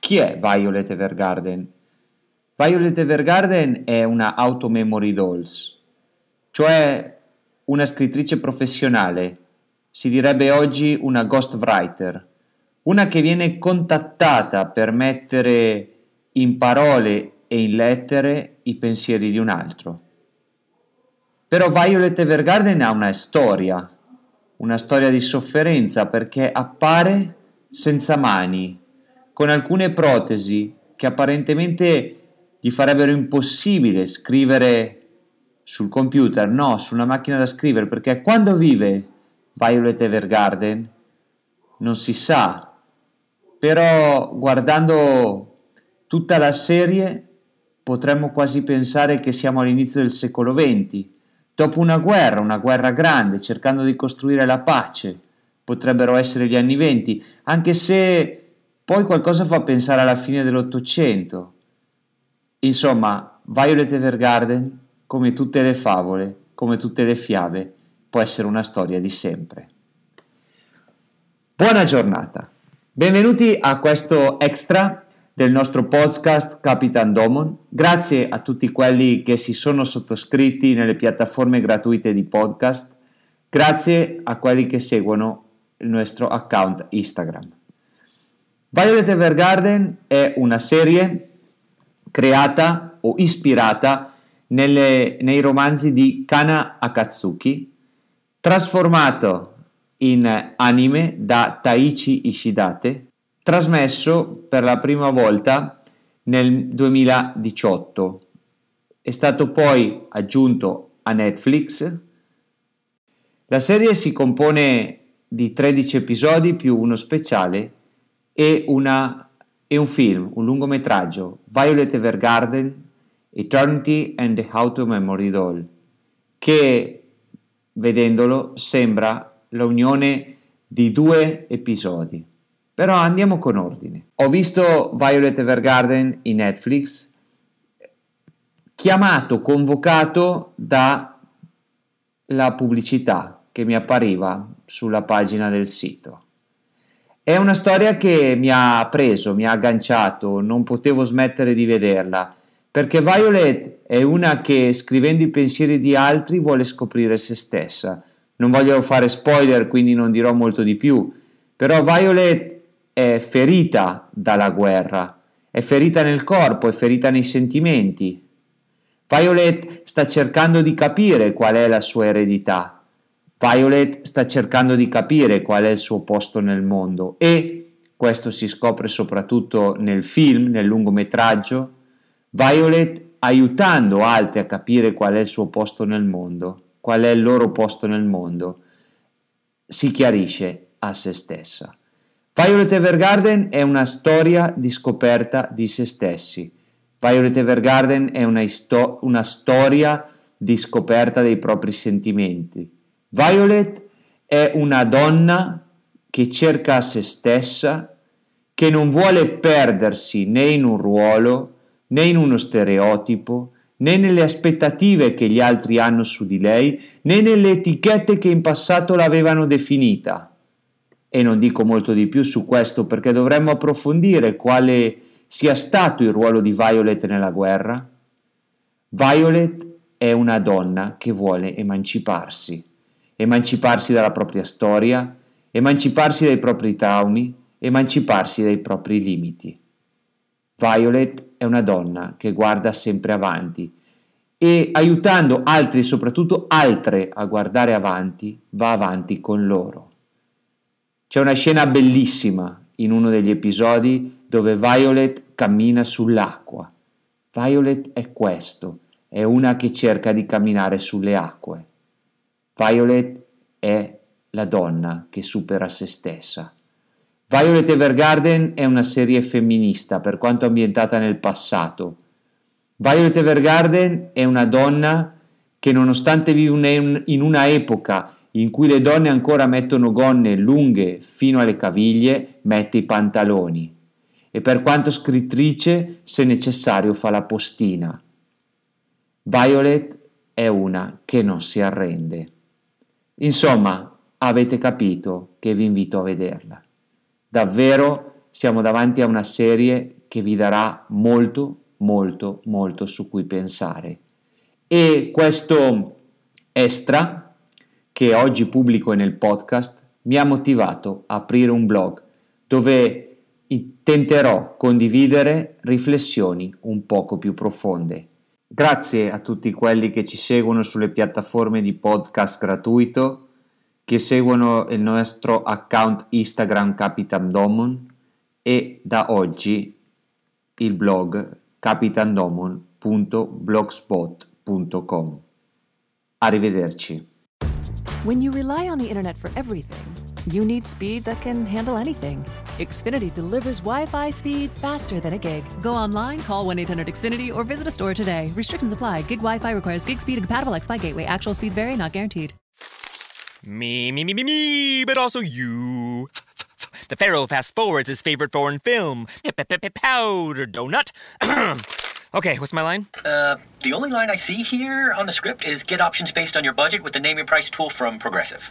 Chi è Violet Evergarden? Violet Evergarden è una auto-memory dolls, cioè una scrittrice professionale, si direbbe oggi una ghostwriter, una che viene contattata per mettere in parole e in lettere i pensieri di un altro. Però Violet Evergarden ha una storia di sofferenza, perché appare senza mani, con alcune protesi che apparentemente gli farebbero impossibile scrivere sul computer, no, sulla macchina da scrivere, perché quando vive Violet Evergarden non si sa, però guardando tutta la serie potremmo quasi pensare che siamo all'inizio del secolo XX, dopo una guerra grande, cercando di costruire la pace. Potrebbero essere gli anni '20, anche se poi qualcosa fa pensare alla fine dell'Ottocento. Insomma, Violet Evergarden, come tutte le favole, come tutte le fiabe, può essere una storia di sempre. Buona giornata. Benvenuti a questo extra del nostro podcast Capitan Domon. Grazie a tutti quelli che si sono sottoscritti nelle piattaforme gratuite di podcast. Grazie a quelli che seguono il nostro account Instagram. Violet Evergarden è una serie creata o ispirata nei romanzi di Kana Akatsuki, trasformato in anime da Taichi Ishidate, trasmesso per la prima volta nel 2018. È stato poi aggiunto a Netflix. La serie si compone di 13 episodi più uno speciale e un film, un lungometraggio, Violet Evergarden, Eternity and the Auto Memory Doll, che vedendolo sembra l'unione di due episodi. Però andiamo con ordine. Ho visto Violet Evergarden in Netflix, convocato dalla pubblicità che mi appariva sulla pagina del sito. È una storia che mi ha preso, mi ha agganciato, non potevo smettere di vederla, perché Violet è una che scrivendo i pensieri di altri vuole scoprire se stessa. Non voglio fare spoiler, quindi non dirò molto di più, però Violet è ferita dalla guerra, è ferita nel corpo, è ferita nei sentimenti. Violet sta cercando di capire qual è la sua eredità. Violet sta cercando di capire qual è il suo posto nel mondo e, questo si scopre soprattutto nel film, nel lungometraggio, Violet aiutando altri a capire qual è il suo posto nel mondo, qual è il loro posto nel mondo, si chiarisce a se stessa. Violet Evergarden è una storia di scoperta di se stessi. Violet Evergarden è una storia di scoperta dei propri sentimenti. Violet è una donna che cerca se stessa, che non vuole perdersi né in un ruolo, né in uno stereotipo, né nelle aspettative che gli altri hanno su di lei, né nelle etichette che in passato l'avevano definita. E non dico molto di più su questo, perché dovremmo approfondire quale sia stato il ruolo di Violet nella guerra. Violet è una donna che vuole emanciparsi dalla propria storia, emanciparsi dai propri traumi, emanciparsi dai propri limiti. Violet è una donna che guarda sempre avanti e aiutando altri, soprattutto altre, a guardare avanti, va avanti con loro. C'è una scena bellissima in uno degli episodi dove Violet cammina sull'acqua. Violet è questo, è una che cerca di camminare sulle acque. Violet è la donna che supera se stessa. Violet Evergarden è una serie femminista, per quanto ambientata nel passato. Violet Evergarden è una donna che, nonostante vive in una epoca in cui le donne ancora mettono gonne lunghe fino alle caviglie, mette i pantaloni e, per quanto scrittrice, se necessario fa la postina. Violet è una che non si arrende. Insomma, avete capito che vi invito a vederla. Davvero siamo davanti a una serie che vi darà molto, molto, molto su cui pensare. E questo extra che oggi pubblico nel podcast mi ha motivato a aprire un blog dove tenterò condividere riflessioni un poco più profonde. Grazie a tutti quelli che ci seguono sulle piattaforme di podcast gratuito, che seguono il nostro account Instagram Capitan Domon e da oggi il blog capitandomon.blogspot.com. Arrivederci. When you rely on the internet for everything, you need speed that can handle anything. Xfinity delivers Wi-Fi speed faster than a gig. Go online, call 1-800-XFINITY or visit a store today. Restrictions apply. Gig Wi-Fi requires gig speed and compatible X-Fi gateway. Actual speeds vary, not guaranteed. Me, but also you. The Pharaoh fast-forwards his favorite foreign film, Powder Donut. Okay, what's my line? The only line I see here on the script is get options based on your budget with the Name Your Price tool from Progressive.